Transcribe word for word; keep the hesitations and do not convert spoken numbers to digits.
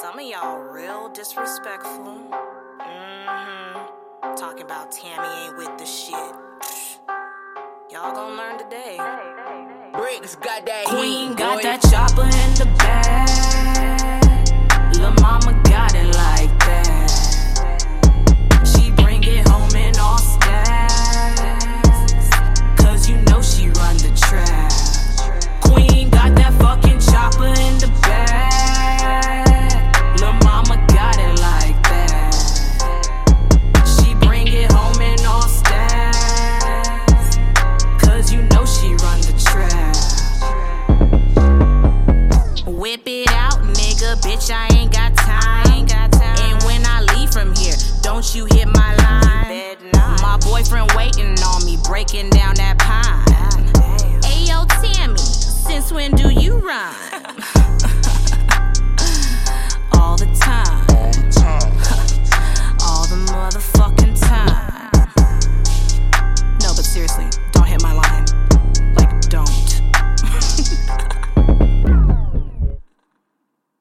Some of y'all real disrespectful. Mm-hmm. Talking about Tammy ain't with the shit. Y'all gonna learn today. Bricks got that Queen heat, got boy. That chopper in the bag. Lil' mama got it like that. She bring it home in all stacks, cause you know she run the track. Queen got that fucking chopper in the bag. Lil' mama got it like that. She bring it home in all stacks, cause you know she run the track. Whip it out, nigga, bitch, I ain't got time. I ain't got time. And when I leave from here, don't you hit my line. My boyfriend waiting on me, breaking down that pine. Ayo, Tammy, since when do you rhyme?